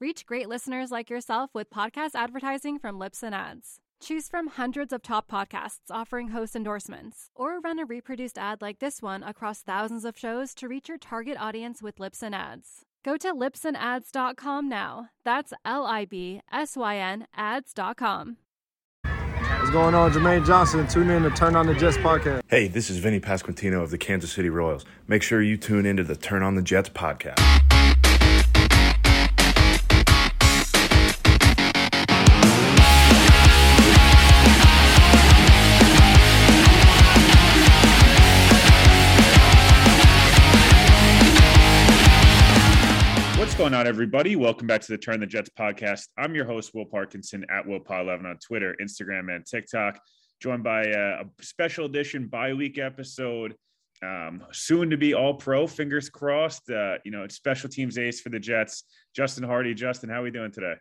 Reach great listeners like yourself with podcast advertising from Libsyn Ads. Choose from hundreds of top podcasts offering host endorsements, or run a reproduced ad like this one across thousands of shows to reach your target audience with Libsyn Ads. Go to libsynads.com now. That's libsyn ads.com. What's going on, Jermaine Johnson? Tune in to Turn on the Jets podcast. Hey, this is Vinny Pasquantino of the Kansas City Royals. Make sure you tune in to the Turn on the Jets podcast. What's going on, everybody? Welcome back to the Turn the Jets podcast. I'm your host, Will Parkinson, at WillPod11 on Twitter, Instagram, and TikTok. Joined by a special edition bi-week episode, soon to be All-Pro, fingers crossed. It's special teams ace for the Jets, Justin Hardy. Justin, how are we doing today?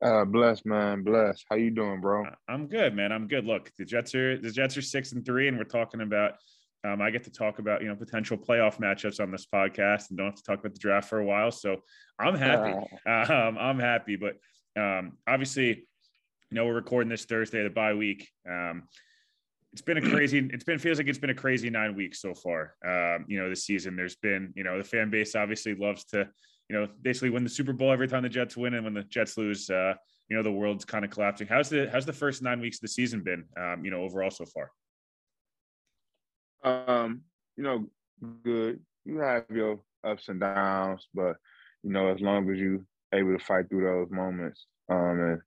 Blessed, man. Blessed. How you doing, bro? I'm good, man. I'm good. Look, the Jets are 6-3, and we're talking about. I get to talk about, potential playoff matchups on this podcast and don't have to talk about the draft for a while. So I'm happy. But obviously, we're recording this Thursday, the bye week. It feels like it's been a crazy 9 weeks so far. This season there's been, the fan base obviously loves to, basically win the Super Bowl every time the Jets win. And when the Jets lose, the world's kind of collapsing. How's the first 9 weeks of the season been, overall so far? Good. You have your ups and downs, but as long as you able to fight through those moments, and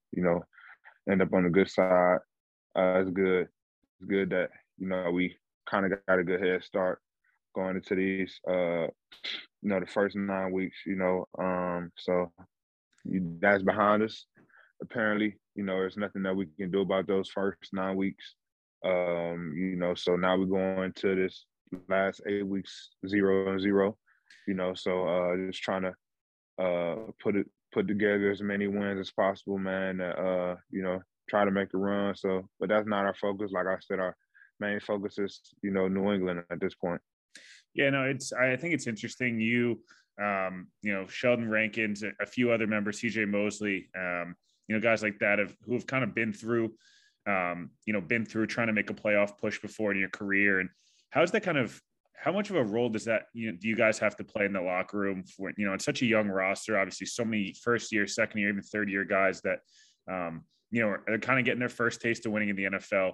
end up on the good side, it's good. It's good that we kind of got a good head start going into these, the first 9 weeks. So that's behind us. Apparently, there's nothing that we can do about those first 9 weeks. So now we're going to this last 8 weeks 0-0, so just trying to put together as many wins as possible, man, try to make a run. So, but that's not our focus. Like I said, our main focus is, New England at this point. Yeah, no, I think it's interesting. Sheldon Rankins, a few other members, CJ Mosley, guys like that who have kind of been through trying to make a playoff push before in your career. And how much of a role does that, do you guys have to play in the locker room for, it's such a young roster, obviously so many first year, second year, even third year guys that, are kind of getting their first taste of winning in the NFL.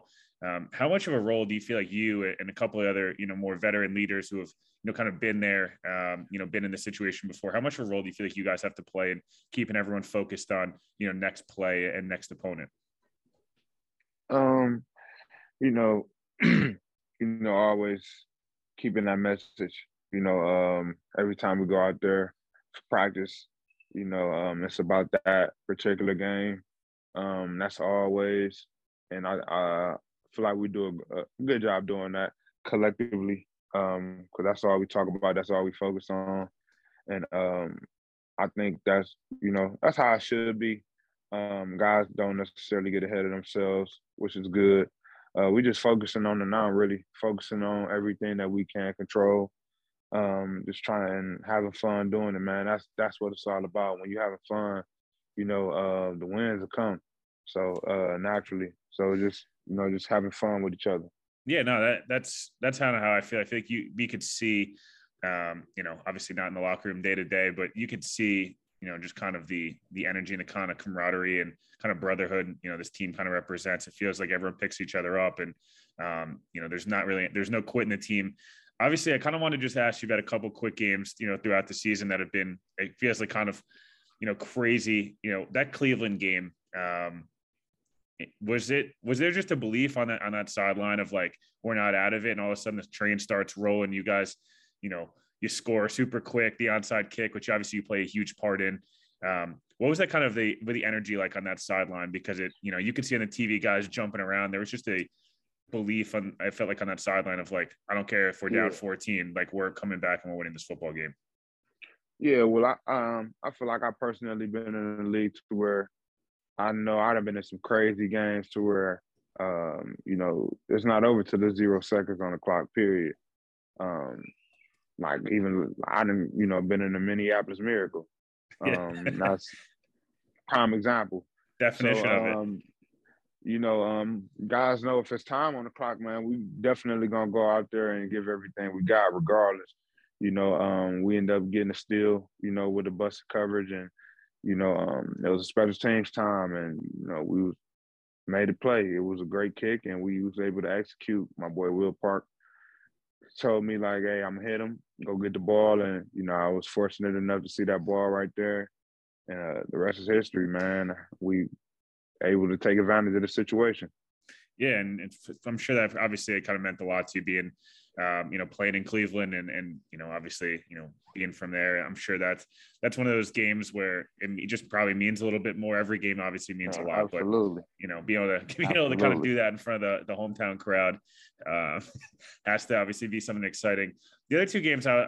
How much of a role do you feel like you and a couple of other, more veteran leaders who have, kind of been there, been in the situation before, how much of a role do you feel like you guys have to play in keeping everyone focused on, next play and next opponent? Always keeping that message, every time we go out there to practice, it's about that particular game. That's always, and I feel like we do a good job doing that collectively, because that's all we talk about, that's all we focus on. And I think that's, that's how it should be. Guys don't necessarily get ahead of themselves, which is good. We're just focusing on the now, really focusing on everything that we can control. Just trying and having fun doing it, man. That's what it's all about. When you're having fun, the wins will come. So naturally, so just just having fun with each other. Yeah, no, that's kind of how I feel. I feel like we could see, obviously not in the locker room day to day, but you could see. Just kind of the energy and the kind of camaraderie and kind of brotherhood, this team kind of represents. It feels like everyone picks each other up and, there's no quitting the team. Obviously, I kind of want to just ask you about a couple quick games, throughout the season that have been, it feels like kind of, crazy, that Cleveland game. Was there just a belief on that sideline of like, we're not out of it, and all of a sudden the train starts rolling, you guys, you score super quick, the onside kick, which obviously you play a huge part in. What was that kind of the energy like on that sideline? Because it, you know, you could see on the TV guys jumping around. There was just a belief on, I felt like on that sideline of like, I don't care if we're down 14, like we're coming back and we're winning this football game. Yeah, well, I feel like I personally been in the league to where I know I'd have been in some crazy games to where, you know, it's not over till the 0 seconds on the clock, period. Like even I didn't, you know, been in the Minneapolis Miracle. That's prime example. Definition so, of it. You know, guys know if it's time on the clock, man, we definitely gonna go out there and give everything we got regardless. You know, we end up getting a steal, you know, with a busted coverage, and, you know, it was a special teams time, and, you know, we made a play. It was a great kick, and we was able to execute. My boy Will Parker told me, like, hey, I'm hit him, go get the ball, and, you know, I was fortunate enough to see that ball right there, and the rest is history, man. We able to take advantage of the situation. Yeah, and I'm sure that obviously it kind of meant a lot to you being, you know, playing in Cleveland and, you know, obviously, you know, being from there. I'm sure that's one of those games where it just probably means a little bit more. Every game obviously means a lot, absolutely. But, you know, being able to kind of do that in front of the hometown crowd has to obviously be something exciting. The other two games I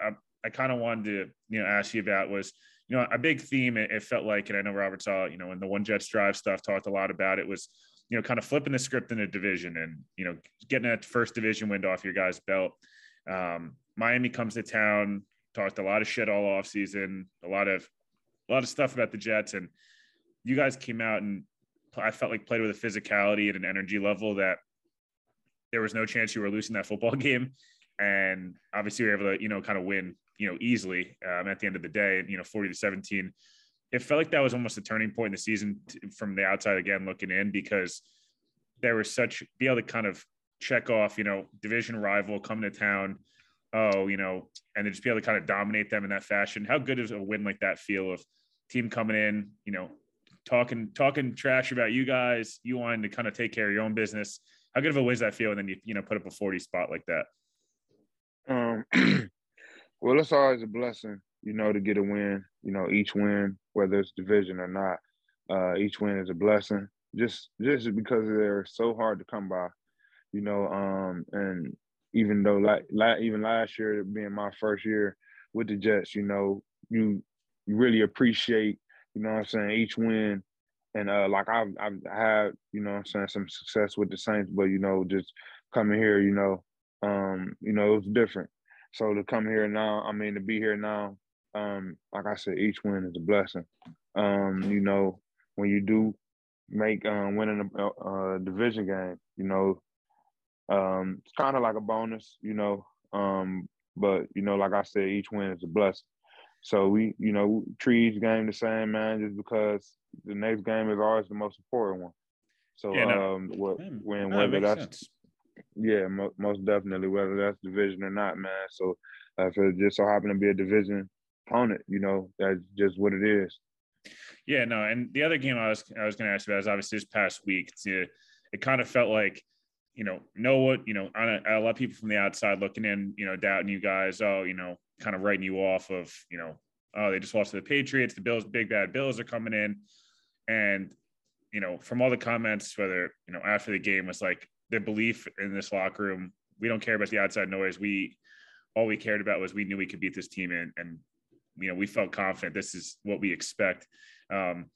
kind of wanted to, you know, ask you about was, you know, a big theme it felt like, and I know Robert Saleh, you know, in the One Jets Drive stuff talked a lot about it was, you know, kind of flipping the script in a division and, you know, getting that first division win off your guys' belt. Miami comes to town, talked a lot of shit all off season, a lot of stuff about the Jets, and you guys came out and I felt like played with a physicality and an energy level that there was no chance you were losing that football game. And obviously you were able to, you know, kind of win, you know, easily at the end of the day, you know, 40-17. It felt like that was almost a turning point in the season from the outside, again, looking in, because there was such be able to kind of check off, you know, division rival coming to town. Oh, you know, and then just be able to kind of dominate them in that fashion. How good is a win like that feel of team coming in, you know, talking trash about you guys, you wanting to kind of take care of your own business. How good of a win does that feel? And then you know, put up a 40 spot like that. Well, it's always a blessing, you know, to get a win. You know, each win, whether it's division or not, each win is a blessing. Just because they're so hard to come by, you know. And even though even last year being my first year with the Jets, you know, you really appreciate, you know what I'm saying, each win. And like I've had, you know what I'm saying, some success with the Saints, but, you know, just coming here, you know, it was different. So to come here now, I mean, to be here now, like I said, each win is a blessing. You know, when you do make winning a division game, you know, it's kind of like a bonus, you know. But, you know, like I said, each win is a blessing. So we, you know, treat each game the same, man, just because the next game is always the most important one. So yeah, whether that's sense. Yeah, most definitely, whether that's division or not, man. So if it just so happened to be a division opponent, you know, that's just what it is. Yeah, no, and the other game I was going to ask about is obviously this past week. It kind of felt like, you know what, you know, a lot of people from the outside looking in, you know, doubting you guys, oh, you know, kind of writing you off of, you know, oh, they just lost to the Patriots, the Bills, big bad Bills are coming in. And, you know, from all the comments, whether, you know, after the game was like, the belief in this locker room, we don't care about the outside noise. All we cared about was we knew we could beat this team. And you know, we felt confident this is what we expect. How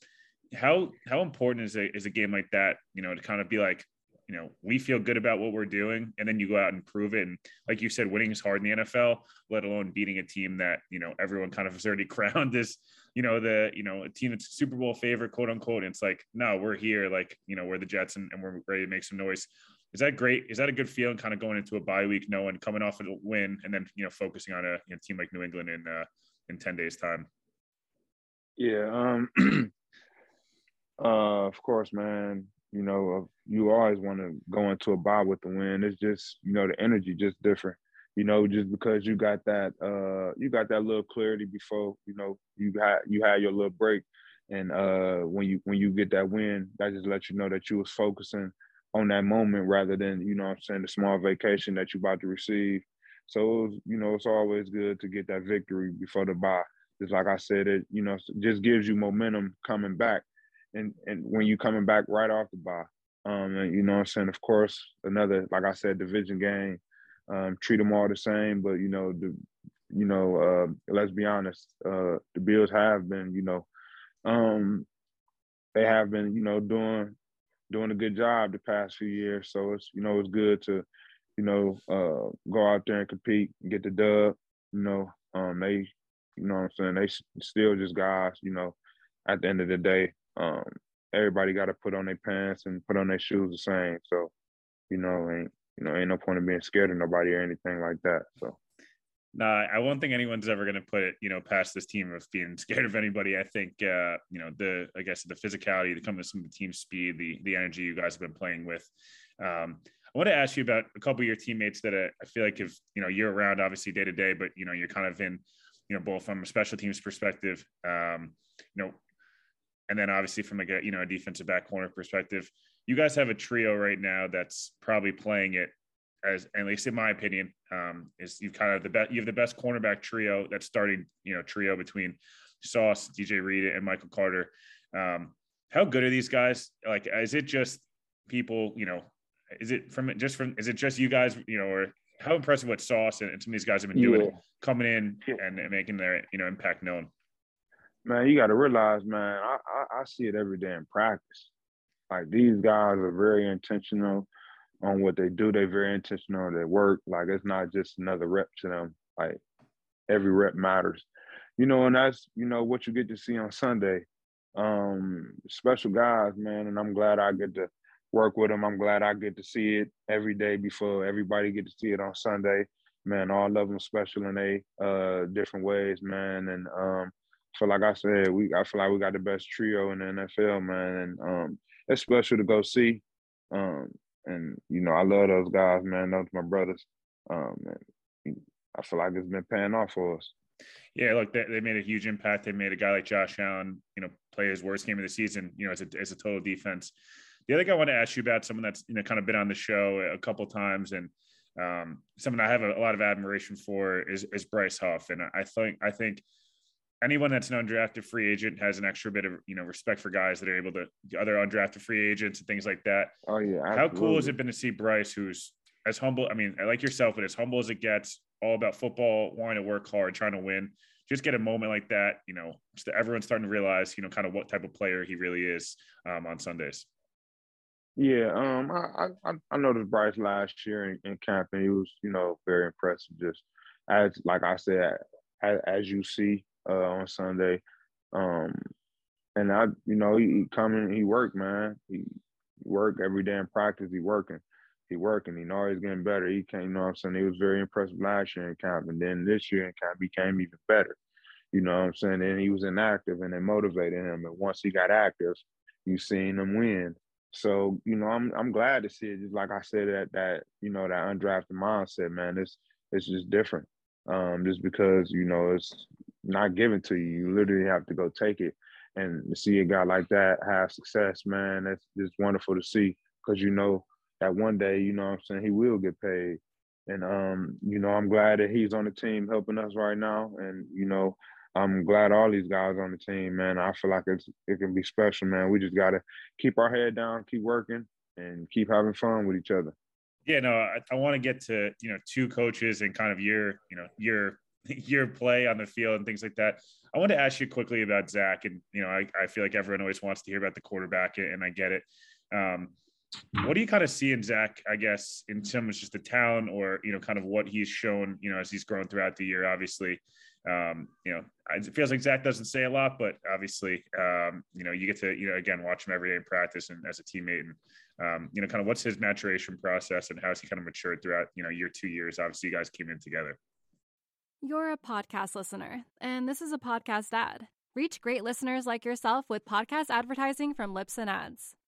important is a game like that, you know, to kind of be like, you know, we feel good about what we're doing, and then you go out and prove it. And like you said, winning is hard in the NFL, let alone beating a team that, you know, everyone kind of has already crowned this, you know, a team that's a Super Bowl favorite, quote unquote. And it's like, no, we're here. Like, you know, we're the Jets and we're ready to make some noise. Is that great? Is that a good feeling kind of going into a bye week, knowing coming off of a win and then, you know, focusing on a team like New England in 10 days time? Yeah. Of course, man, you know, you always want to go into a bye with the win. It's just, you know, the energy just different, you know, just because you got that little clarity before, you know, you had your little break. And when you get that win, that just lets you know that you was focusing on that moment rather than, you know what I'm saying, the small vacation that you're about to receive. So, you know, it's always good to get that victory before the bye. Just like I said, it, you know, just gives you momentum coming back. And when you're coming back right off the bye, and, you know what I'm saying? Of course, another, like I said, division game, treat them all the same. But, you know, let's be honest, the Bills have been, you know, they have been, you know, doing a good job the past few years. So it's, you know, it's good to, you know, go out there and compete and get the dub. You know, they, you know what I'm saying, they still just guys, you know, at the end of the day. Everybody got to put on their pants and put on their shoes the same. So, ain't no point in being scared of nobody or anything like that. So, nah, I don't think anyone's ever going to put it, you know, past this team of being scared of anybody. I think, the physicality that comes with some of the team speed, the energy you guys have been playing with. I want to ask you about a couple of your teammates that I feel like if, you know, year round, obviously day to day, but, you know, you're kind of in, you know, both from a special teams perspective, you know, and then obviously from a defensive back corner perspective, you guys have a trio right now that's probably playing it as, at least in my opinion, is you've kind of the best cornerback trio that's starting, you know, trio between Sauce, DJ Reed, and Michael Carter. How good are these guys? Like, is it just people, you know, is it just you guys, you know, or how impressive what Sauce and some of these guys have been doing coming in and making their, you know, impact known? Man, you got to realize, man, I see it every day in practice. Like, these guys are very intentional on what they do. They're very intentional on their work. Like, it's not just another rep to them. Like, every rep matters. You know, and that's, you know, what you get to see on Sunday. Special guys, man, and I'm glad I get to work with them. I'm glad I get to see it every day before everybody get to see it on Sunday. Man, all of them special in they different ways, man. And, so like I said, I feel like we got the best trio in the NFL, man. And it's special to go see. And, you know, I love those guys, man. Those are my brothers. And I feel like it's been paying off for us. Yeah, look, they made a huge impact. They made a guy like Josh Allen, you know, play his worst game of the season, you know, as a total defense. The other guy I want to ask you about, someone that's, you know, kind of been on the show a couple of times and someone I have a lot of admiration for is Bryce Huff. And I think anyone that's an undrafted free agent has an extra bit of, you know, respect for guys that are able to other undrafted free agents and things like that. Oh yeah. Absolutely. How cool has it been to see Bryce, who's as humble, I mean, like yourself, but as humble as it gets, all about football, wanting to work hard, trying to win, just get a moment like that, you know, just everyone's starting to realize, you know, kind of what type of player he really is on Sundays. Yeah. I noticed Bryce last year in camp and he was, you know, very impressive. Just as, like I said, as you see, on Sunday. And I, you know, he come in, he work, man. He work every day in practice. He working. He know he's getting better. He came, you know what I'm saying? He was very impressive last year in camp. And then this year in camp, he came even better. You know what I'm saying? And he was inactive and they motivated him. And once he got active, you seen him win. So, you know, I'm glad to see it. Just like I said, that you know, that undrafted mindset, man, it's just different. Just because, you know, it's not given to you. You literally have to go take it. And to see a guy like that have success, man, that's just wonderful to see because you know that one day, you know what I'm saying, he will get paid. And, you know, I'm glad that he's on the team helping us right now. And, you know, I'm glad all these guys on the team, man. I feel like it can be special, man. We just got to keep our head down, keep working, and keep having fun with each other. Yeah, no, I want to get to, you know, two coaches and kind of your play on the field and things like that. I want to ask you quickly about Zach. And, you know, I feel like everyone always wants to hear about the quarterback, and I get it. What do you kind of see in Zach, I guess, in terms of just the talent or, you know, kind of what he's shown, you know, as he's grown throughout the year, obviously. You know, it feels like Zach doesn't say a lot, but obviously, you know, you get to, you know, again, watch him every day in practice and as a teammate and, you know, kind of what's his maturation process and how has he kind of matured throughout, you know, year 2 years, obviously you guys came in together. You're a podcast listener, and this is a podcast ad. Reach great listeners like yourself with podcast advertising from Libsyn Ads.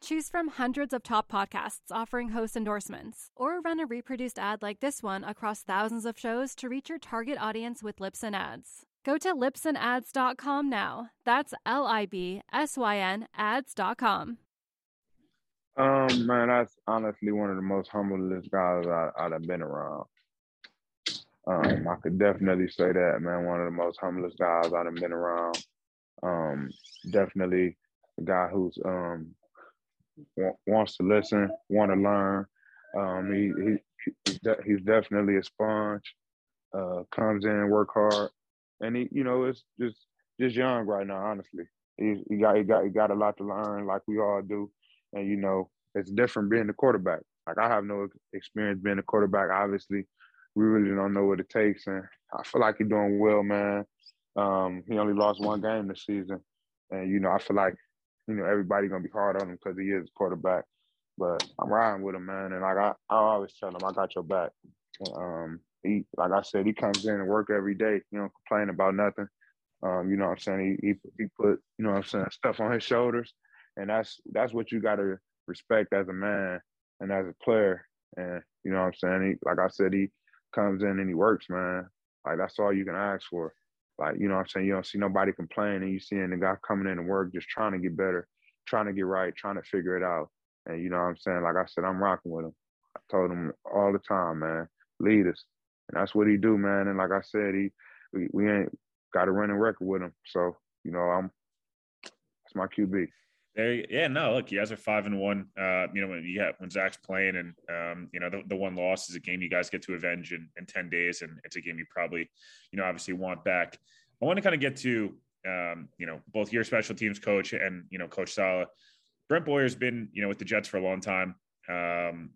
Choose from hundreds of top podcasts offering host endorsements, or run a reproduced ad like this one across thousands of shows to reach your target audience with Libsyn Ads. Go to libsynads.com now. That's LIBSYN ads.com. Man, that's honestly one of the most humblest guys I've been around. I could definitely say that, man. One of the most humblest guys I've been around. Definitely a guy who's wants to listen, want to learn. He's definitely a sponge. Comes in, work hard, and he, you know, it's just young right now. Honestly, he got a lot to learn, like we all do. And you know, it's different being the quarterback. Like I have no experience being a quarterback, obviously. We really don't know what it takes, and I feel like he's doing well, man. He only lost one game this season, and you know, I feel like, you know, everybody's gonna be hard on him because he is a quarterback. But I'm riding with him, man. And like I always tell him, I got your back. He, like I said, he comes in and work every day. He don't complain about nothing. You know what I'm saying? He put, you know what I'm saying, stuff on his shoulders, and that's what you gotta respect as a man and as a player. And you know what I'm saying? He, like I said, he comes in and he works, man. Like that's all you can ask for. Like, you know what I'm saying? You don't see nobody complaining. You seeing the guy coming in to work, just trying to get better, trying to get right, trying to figure it out. And you know what I'm saying? Like I said, I'm rocking with him. I told him all the time, man, lead us. And that's what he do, man. And like I said, we ain't got a running record with him. So, you know, that's my QB. Yeah, no, look, you guys are 5-1. You know, when Zach's playing, and you know, the one loss is a game you guys get to avenge in 10 days, and it's a game you probably, you know, obviously want back. I want to kind of get to, you know, both your special teams coach and, you know, Coach Saleh. Brant Boyer's been, you know, with the Jets for a long time.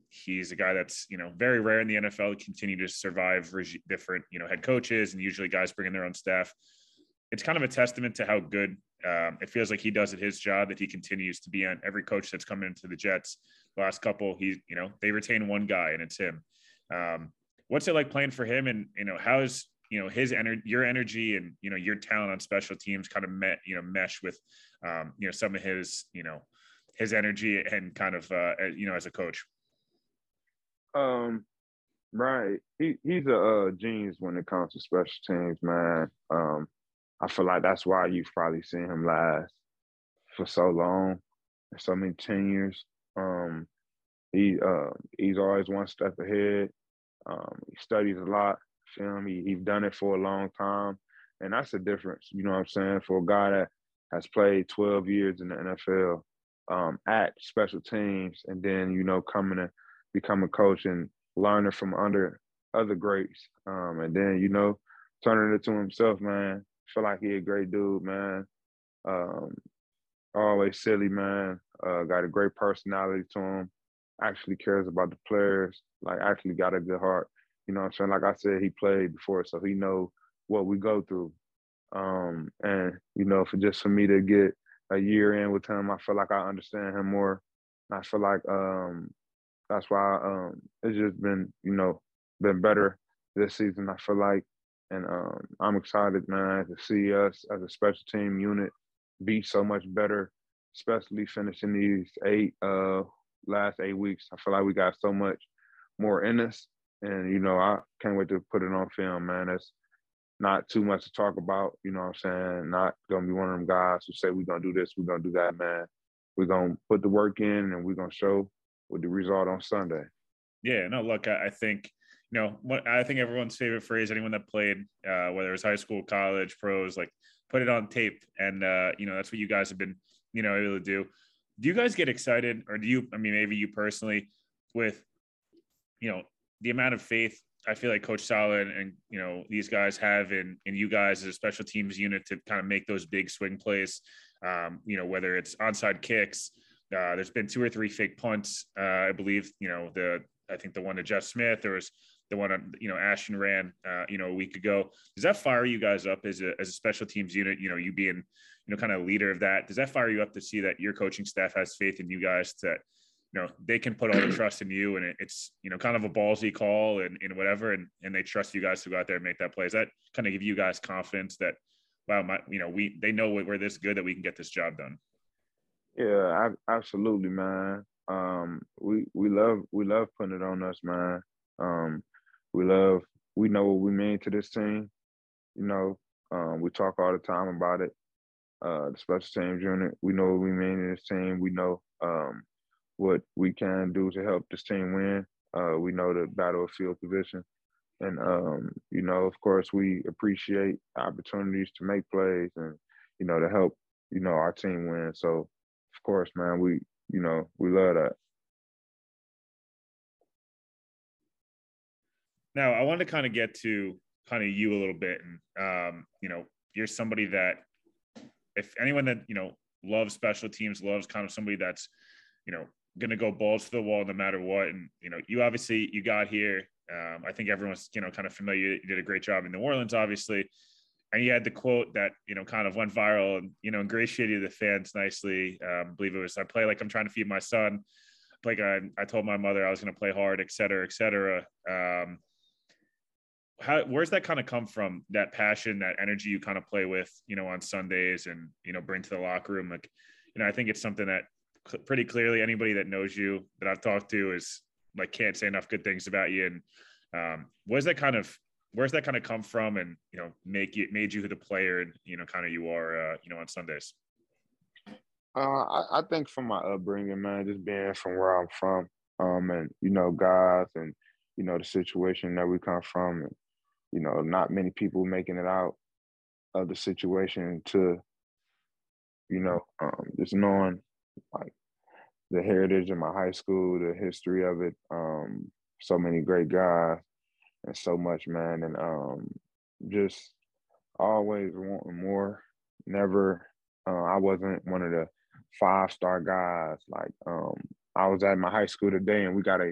He's a guy that's, you know, very rare in the NFL to continue to survive different, you know, head coaches, and usually guys bring in their own staff. It's kind of a testament to how good it feels like he does at his job that he continues to be on every coach that's come into the Jets. The last couple, you know, they retain one guy, and it's him. What's it like playing for him? And, you know, how is, you know, your energy and, you know, your talent on special teams kind of mesh with, you know, some of his, you know, his energy and kind of, you know, as a coach? Right. He's a genius when it comes to special teams, man. I feel like that's why you've probably seen him last for so long, so many tenures. He's always one step ahead. He studies a lot. He's done it for a long time, and that's the difference. You know what I'm saying? For a guy that has played 12 years in the NFL, at special teams, and then, you know, coming to become a coach and learning from other greats, and then, you know, turning it to himself, man. Feel like he a great dude, man. Always silly, man. Got a great personality to him. Actually cares about the players. Like, actually got a good heart. You know what I'm saying? Like I said, he played before, so he know what we go through. And, you know, for me to get a year in with him, I feel like I understand him more. I feel like that's why it's just been, you know, been better this season, I feel like. And I'm excited, man, to see us as a special team unit be so much better, especially finishing these last 8 weeks. I feel like we got so much more in us. And, you know, I can't wait to put it on film, man. That's not too much to talk about, you know what I'm saying? Not going to be one of them guys who say we're going to do this, we're going to do that, man. We're going to put the work in, and we're going to show with the result on Sunday. Yeah, no, look, I think – you know, what I think everyone's favorite phrase, anyone that played, whether it was high school, college, pros, like put it on tape. And, you know, that's what you guys have been, you know, able to do. Do you guys get excited, or do you, I mean, maybe you personally, with, you know, the amount of faith I feel like Coach Saleh and you know, these guys have in you guys as a special teams unit to kind of make those big swing plays, you know, whether it's onside kicks, there's been 2 or 3 fake punts, I believe, you know, I think the one to Jeff Smith, there was the one on, you know, Ashton ran, you know, a week ago. Does that fire you guys up as a special teams unit, you know, you being, you know, kind of leader of that? Does that fire you up to see that your coaching staff has faith in you guys, that, you know, they can put all the trust in you, and it's, you know, kind of a ballsy call and whatever, and they trust you guys to go out there and make that play? Does that kind of give you guys confidence that, wow, you know, they know we're this good that we can get this job done? Yeah, absolutely, man. We love putting it on us, man. We know what we mean to this team. You know, we talk all the time about it. The special teams unit, we know what we mean to this team. We know what we can do to help this team win. We know the battle of field position. And, you know, of course, we appreciate opportunities to make plays and, you know, to help, you know, our team win. So, of course, man, we, you know, we love that. Now, I want to kind of get to kind of you a little bit. And, you know, you're somebody that, if anyone that, you know, loves special teams, loves kind of somebody that's, you know, going to go balls to the wall no matter what. And, you know, you obviously, you got here. I think everyone's, you know, kind of familiar. You did a great job in New Orleans, obviously. And you had the quote that, you know, kind of went viral and, you know, ingratiated the fans nicely. I believe it was, I play like I'm trying to feed my son. Like I told my mother I was going to play hard, et cetera, et cetera. Where's that kind of come from, that passion, that energy you kind of play with, you know, on Sundays and, you know, bring to the locker room? Like, you know, I think it's something that pretty clearly anybody that knows you, that I've talked to, is like, can't say enough good things about you. And where's that kind of come from, and, you know, made you the player and, you know, kind of you are, you know, on Sundays? I think from my upbringing, man, just being from where I'm from, and, you know, guys and, you know, the situation that we come from, and, you know, not many people making it out of the situation to, you know, just knowing like the heritage of my high school, the history of it, so many great guys and so much, man. And just always wanting more. Never, I wasn't one of the 5-star guys. Like I was at my high school today and we got a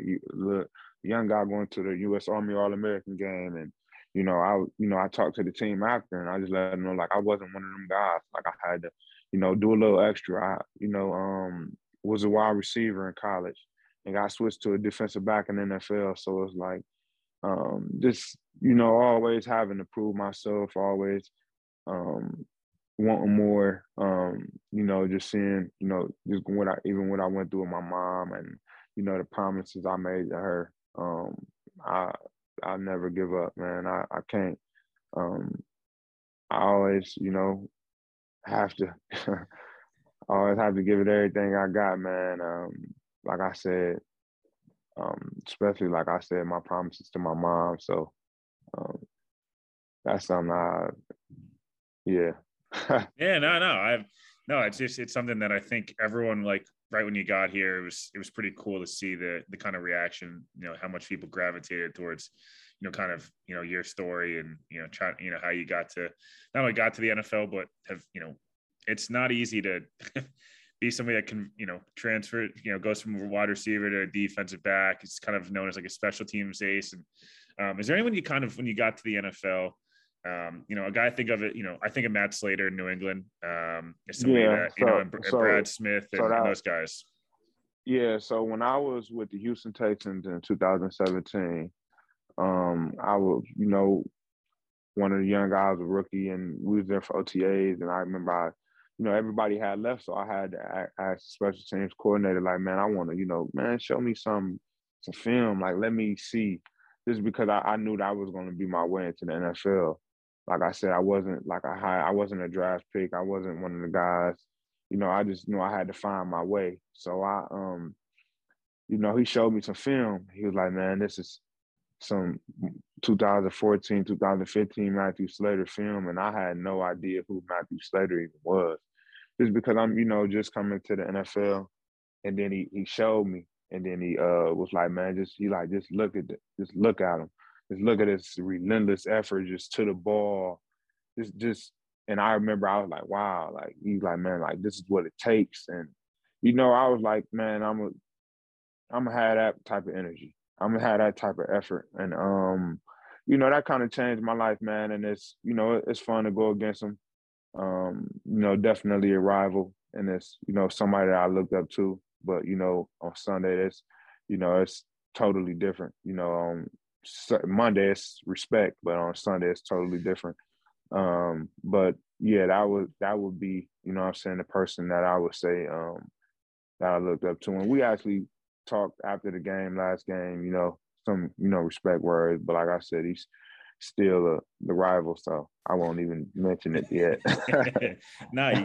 young guy going to the U.S. Army All-American game, and, you know, I talked to the team after, and I just let them know, like, I wasn't one of them guys. Like, I had to, you know, do a little extra. I, you know, was a wide receiver in college and got switched to a defensive back in the NFL. So it's like, just, you know, always having to prove myself, always wanting more, you know, just seeing, you know, just what I went through with my mom and, you know, the promises I made to her. I never give up, man. I can't. I always, you know, have to give it everything I got, man. Like I said, especially like I said, my promises to my mom. So that's something yeah. Yeah, no. It's something that I think everyone, like, right when you got here, it was pretty cool to see the kind of reaction, you know, how much people gravitated towards, you know, kind of, you know, your story and, you know, trying, you know, how you got to, not only got to the NFL, but have, you know, it's not easy to be somebody that can, you know, transfer, you know, goes from a wide receiver to a defensive back. It's kind of known as like a special teams ace. And is there anyone you kind of, when you got to the NFL, you know, a guy, I think of it, you know, I think of Matt Slater in New England, somebody that, you know, and Brad Smith and those guys. Yeah. So when I was with the Houston Texans in 2017, I was, you know, one of the young guys, a rookie, and we was there for OTAs. And I remember, you know, everybody had left. So I had to ask the special teams coordinator, like, man, I want to, you know, man, show me some film. Like, let me see. Just because I knew that I was going to be my way into the NFL. Like I said, I wasn't like I wasn't a draft pick. I wasn't one of the guys, you know, I just knew I had to find my way. So I, you know, he showed me some film. He was like, man, this is some 2014, 2015 Matthew Slater film. And I had no idea who Matthew Slater even was. Just because I'm, you know, just coming to the NFL, And then he showed me, and then he was like, man, just look at him. Just look at his relentless effort just to the ball. And I remember I was like, wow, like he's like, man, like this is what it takes. And you know, I was like, man, I'm gonna have that type of energy. I'm gonna have that type of effort. And you know, that kind of changed my life, man. And it's, you know, it's fun to go against him. You know, definitely a rival, and it's, you know, somebody that I looked up to. But you know, on Sunday, that's, you know, it's totally different. You know, Monday it's respect, but on Sunday it's totally different. But yeah, that would be, you know what I'm saying, the person that I would say that I looked up to. And we actually talked after the game, last game, you know, some, you know, respect words, but like I said, he's still the rival, so I won't even mention it yet. No, you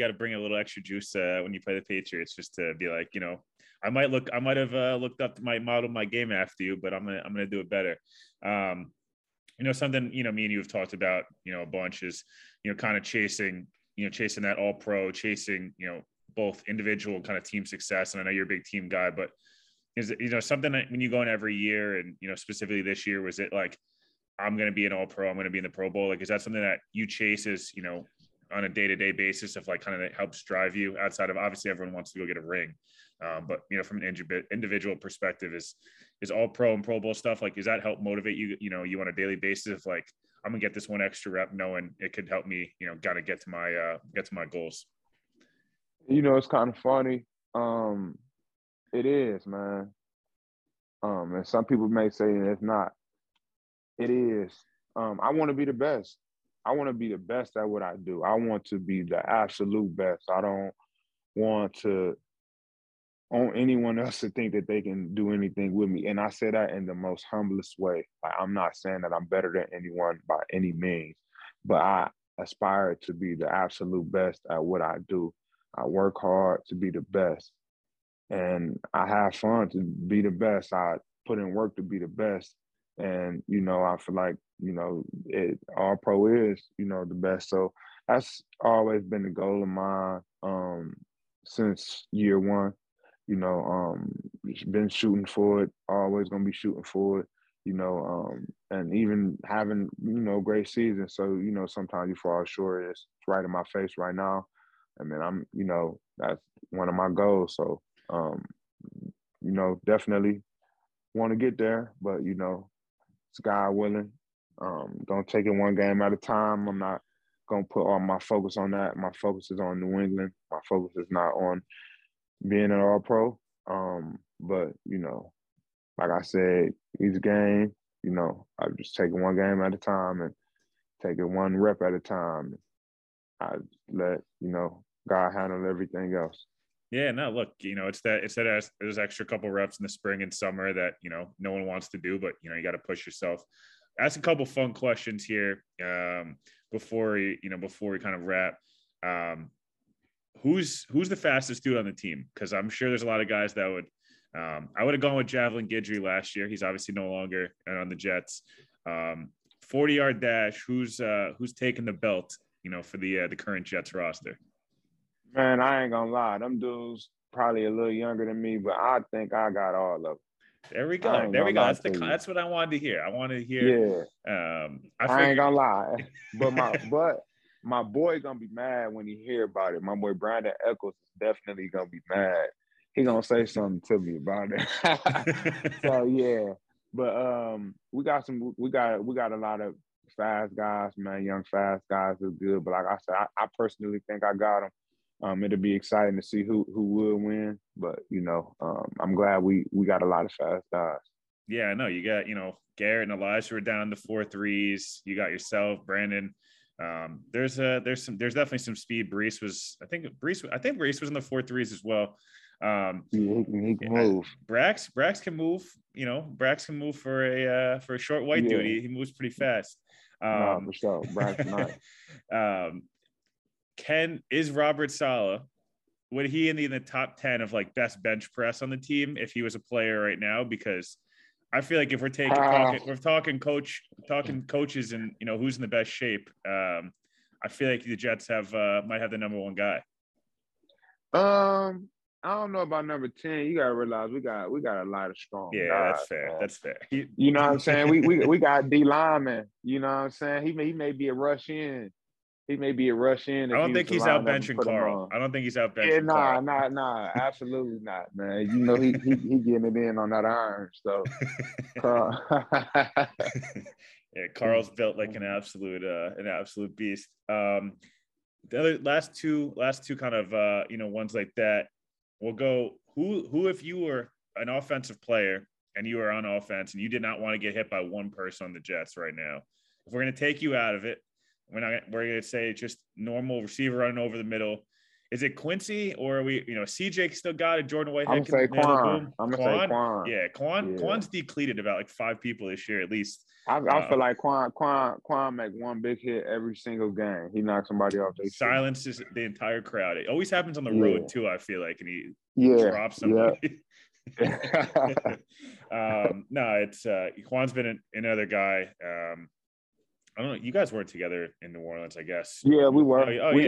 gotta bring a little extra juice when you play the Patriots, just to be like, you know, I might have looked up to my game after you, but I'm gonna do it better. You know, something, you know, me and you have talked about, you know, a bunch is, you know, kind of chasing that all pro, chasing, you know, both individual kind of team success. And I know you're a big team guy, but is it, you know, something that when you go in every year, and, you know, specifically this year, was it like, I'm going to be an all pro, I'm going to be in the Pro Bowl? Like, is that something that you chase as, you know, on a day-to-day basis, of like kind of that helps drive you outside of, obviously everyone wants to go get a ring. But, you know, from an individual perspective, is all pro and Pro Bowl stuff, like, does that help motivate you, you know, you on a daily basis of like, I'm gonna get this one extra rep knowing it could help me, you know, gotta get to my goals? You know, it's kind of funny. It is, man. And some people may say it's not. It is. I want to be the best. I want to be the best at what I do. I want to be the absolute best. I don't want to on anyone else to think that they can do anything with me. And I say that in the most humblest way. Like, I'm not saying that I'm better than anyone by any means, but I aspire to be the absolute best at what I do. I work hard to be the best, and I have fun to be the best. I put in work to be the best. And, you know, I feel like, you know, all pro is, you know, the best. So that's always been the goal of mine since year one. You know, been shooting for it, always going to be shooting for it, you know, and even having, you know, great seasons. So, you know, sometimes you fall short. It's right in my face right now. I mean, I'm, you know, that's one of my goals. So, you know, definitely want to get there, but, you know, it's God willing. Don't take it one game at a time. I'm not going to put all my focus on that. My focus is on New England. My focus is not on being an all-pro, but, you know, like I said, each game, you know, I'm just taking one game at a time and taking one rep at a time. I let, you know, God handle everything else. Yeah, no, look, you know, it's that there's extra couple reps in the spring and summer that, you know, no one wants to do, but, you know, you got to push yourself. Ask a couple fun questions here before we kind of wrap. Who's the fastest dude on the team? Because I'm sure there's a lot of guys that would I would have gone with Javelin Guidry last year. He's obviously no longer on the Jets. 40-yard dash. Who's taking the belt, you know, for the current Jets roster? Man, I ain't gonna lie. Them dudes probably a little younger than me, but I think I got all of them. There we go. There we go. That's what I wanted to hear. Yeah. I ain't gonna lie. My boy gonna be mad when he hear about it. My boy Brandon Echols is definitely gonna be mad. He gonna say something to me about it. So yeah, but we got a lot of fast guys, man. Young fast guys is good. But like I said, I personally think I got them. It'll be exciting to see who will win. But you know, I'm glad we got a lot of fast guys. Yeah, I know you got, you know, Garrett and Elijah were down the 4 threes. You got yourself, Brandon. There's definitely some speed. I think Bryce was in the 4 threes as well. He can move. Brax can move, you know, for a short white dude. He moves pretty fast. For sure. Brax not. Is Robert Saleh, would he be in the top 10 of like best bench press on the team if he was a player right now? Because I feel like if we're talking coaches and, you know, who's in the best shape, I feel like the Jets might have the number one guy. I don't know about number 10. You gotta realize we got a lot of strong guys. Yeah, that's fair. Man. That's fair. You know what I'm saying? We got D lineman. You know what I'm saying? He may be a rush in. He may be a rush in. I don't think he's out benching Carl. I don't think he's out benching. Yeah, nah, absolutely not, man. You know he getting it in on that iron. So, Carl. Yeah, Carl's built like an absolute beast. The other last two kind of ones like that. We'll go. Who if you were an offensive player and you were on offense and you did not want to get hit by one person on the Jets right now, if we're going to take you out of it, we're going to say just normal receiver running over the middle. Is it Quincy or are we? CJ still got it. Jordan Whitehead. I'm going to say Kwon. Yeah, Kwon. Yeah. Kwon's decleated about like 5 people this year at least. I feel like Kwon make one big hit every single game. He knocks somebody off. They silences the entire crowd. It always happens on the road too. I feel like, and he drops somebody. Yeah. No, it's Kwon's been another guy. I don't know. You guys weren't together in New Orleans, I guess. Yeah, we were. We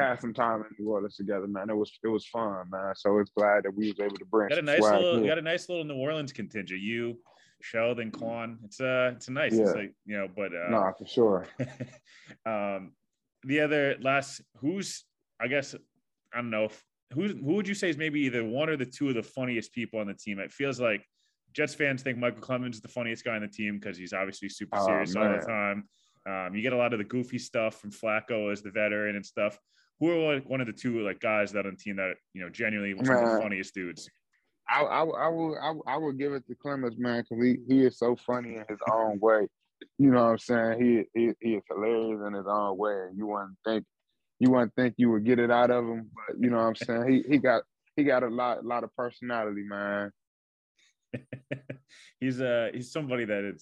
had some time in New Orleans together, man. It was fun, man. So it's glad that we was able to bring. Got a nice little New Orleans contingent. You. Sheldon, Kwon, it's nice. Yeah. It's like, nah, for sure. The other last, who would you say is maybe either one or the two of the funniest people on the team? It feels like Jets fans think Michael Clemons is the funniest guy on the team because he's obviously super serious all the time. You get a lot of the goofy stuff from Flacco as the veteran and stuff. Who are one of the two like guys that on the team that genuinely was the funniest dudes? I will give it to Clemens, man, because he is so funny in his own way. You know what I'm saying? He is hilarious in his own way. You wouldn't think you would get it out of him, but you know what I'm saying? He got a lot of personality, man. He's somebody that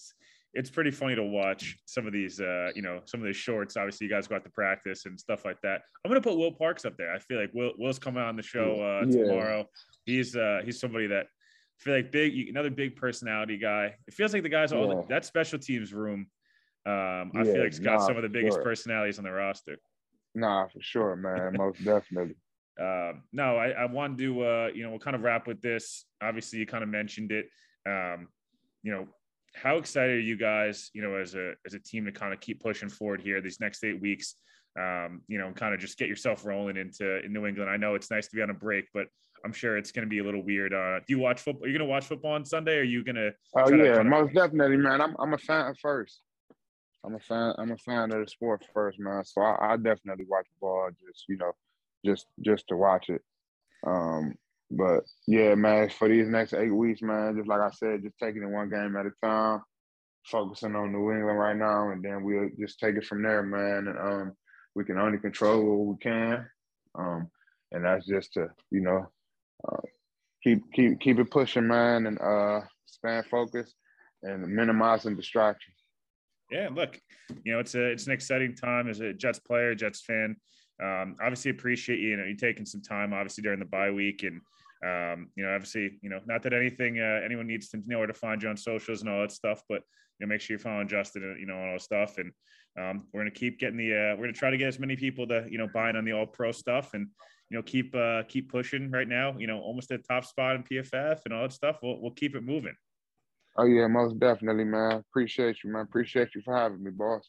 it's pretty funny to watch some of these some of the shorts. Obviously, you guys go out to practice and stuff like that. I'm gonna put Will Parks up there. I feel like Will's coming on the show tomorrow. He's somebody that I feel like another big personality guy. It feels like the guys all that special teams room. I feel like it's got some of the biggest personalities on the roster. Nah, for sure, man. Most definitely. No, I wanted to we'll kind of wrap with this. Obviously, you kind of mentioned it. How excited are you guys, as a team to kind of keep pushing forward here these next 8 weeks, kind of just get yourself rolling in New England? I know it's nice to be on a break, but I'm sure it's going to be a little weird. Do you watch football? Are you going to watch football on Sunday? Or are you going to? Oh yeah, most definitely, man. I'm a fan first. I'm a fan of the sport first, man. So I definitely watch ball, just to watch it. But yeah, man, for these next 8 weeks, man, just like I said, just taking it one game at a time, focusing on New England right now, and then we'll just take it from there, man. And we can only control what we can, and that's just to keep it pushing, man, and staying focused and minimizing distractions. Yeah, look, it's an exciting time as a Jets player, Jets fan. Obviously appreciate you taking some time obviously during the bye week and not that anything anyone needs to know where to find you on socials and all that stuff, but make sure you're following Justin and all that stuff, and we're going to keep getting we're going to try to get as many people to buy in on the all pro stuff and keep pushing right now, almost at top spot in PFF and all that stuff. We'll keep it moving. Oh yeah, most definitely, man. Appreciate you for having me, boss.